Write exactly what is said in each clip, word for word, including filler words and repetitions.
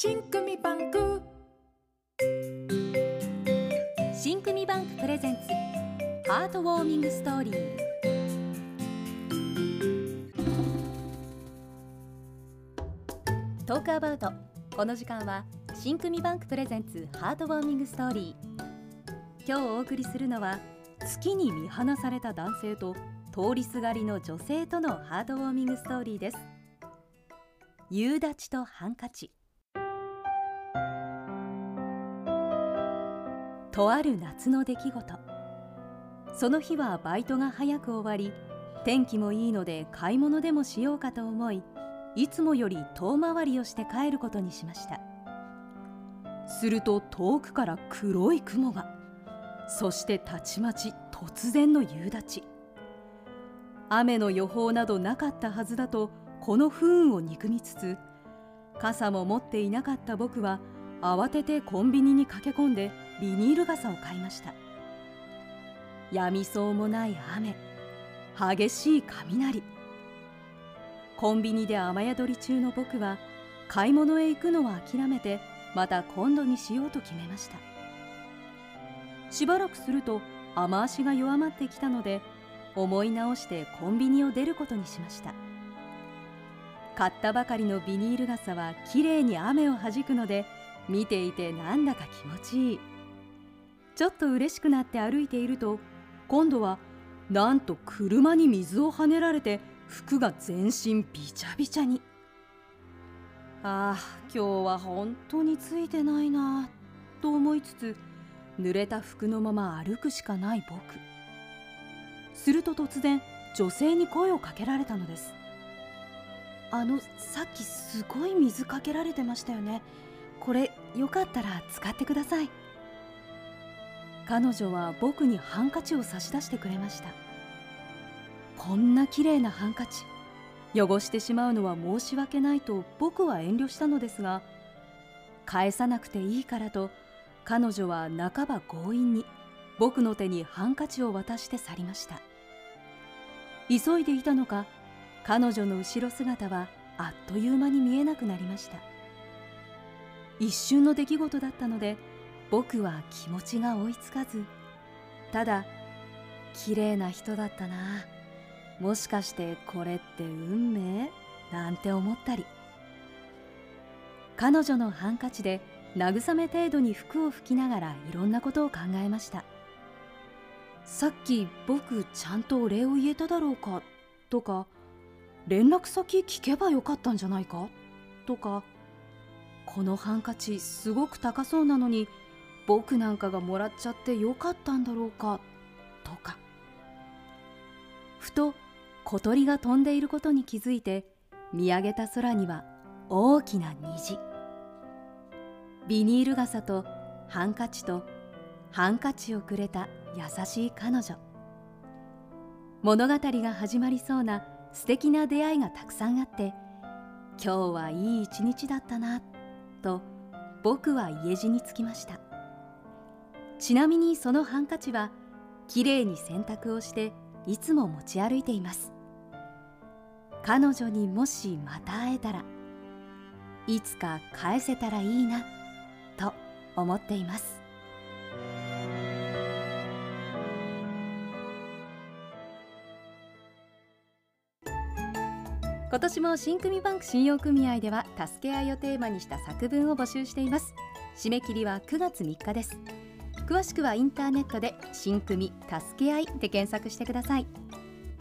新組バンク新組バンクプレゼンツハートウォーミングストーリー。トークアバウト、この時間は新組バンクプレゼンツハートウォーミングストーリー。今日お送りするのは、月に見放された男性と通りすがりの女性とのハートウォーミングストーリーです。夕立ちとハンカチ。とある夏の出来事。その日はバイトが早く終わり、天気もいいので買い物でもしようかと思い、いつもより遠回りをして帰ることにしました。すると遠くから黒い雲が、そしてたちまち突然の夕立ち。雨の予報などなかったはずだとこの不運を憎みつつ、傘も持っていなかった僕は慌ててコンビニに駆け込んでビニール傘を買いました。やみそうもない雨、激しい雷。コンビニで雨宿り中の僕は、買い物へ行くのは諦めて、また今度にしようと決めました。しばらくすると雨足が弱まってきたので、思い直してコンビニを出ることにしました。買ったばかりのビニール傘はきれいに雨をはじくので、見ていてなんだか気持ちいい。ちょっと嬉しくなって歩いていると、今度はなんと車に水をはねられて、服が全身びちゃびちゃに。ああ、今日は本当についてないなと思いつつ、濡れた服のまま歩くしかない僕。すると突然、女性に声をかけられたのです。あの、さっきすごい水かけられてましたよね。これよかったら使ってください。彼女は僕にハンカチを差し出してくれました。こんな綺麗なハンカチ、汚してしまうのは申し訳ないと僕は遠慮したのですが、返さなくていいからと彼女は半ば強引に僕の手にハンカチを渡して去りました。急いでいたのか、彼女の後ろ姿はあっという間に見えなくなりました。一瞬の出来事だったので、僕は気持ちが追いつかず、ただ綺麗な人だったな、もしかしてこれって運命?なんて思ったり。彼女のハンカチで慰め程度に服を拭きながら、いろんなことを考えました。さっき僕ちゃんとお礼を言えただろうかとか、連絡先聞けばよかったんじゃないかとか、このハンカチすごく高そうなのに僕なんかがもらっちゃってよかったんだろうかとか。ふと小鳥が飛んでいることに気づいて、見上げた空には大きな虹。ビニール傘とハンカチとハンカチをくれた優しい彼女。物語が始まりそうな素敵な出会いがたくさんあって、今日はいい一日だったなと僕は家路につきました。ちなみにそのハンカチはきれいに洗濯をしていつも持ち歩いています。彼女にもしまた会えたら、いつか返せたらいいなと思っています。今年も新組バンク信用組合では、助け合いをテーマにした作文を募集しています。締め切りはくがつみっかです。詳しくはインターネットで新組助け合いで検索してください。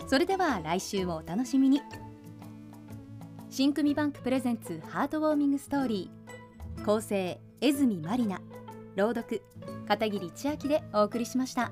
それでは来週もお楽しみに。新組バンクプレゼンツハートウォーミングストーリー。構成江住まりな、朗読片桐千秋でお送りしました。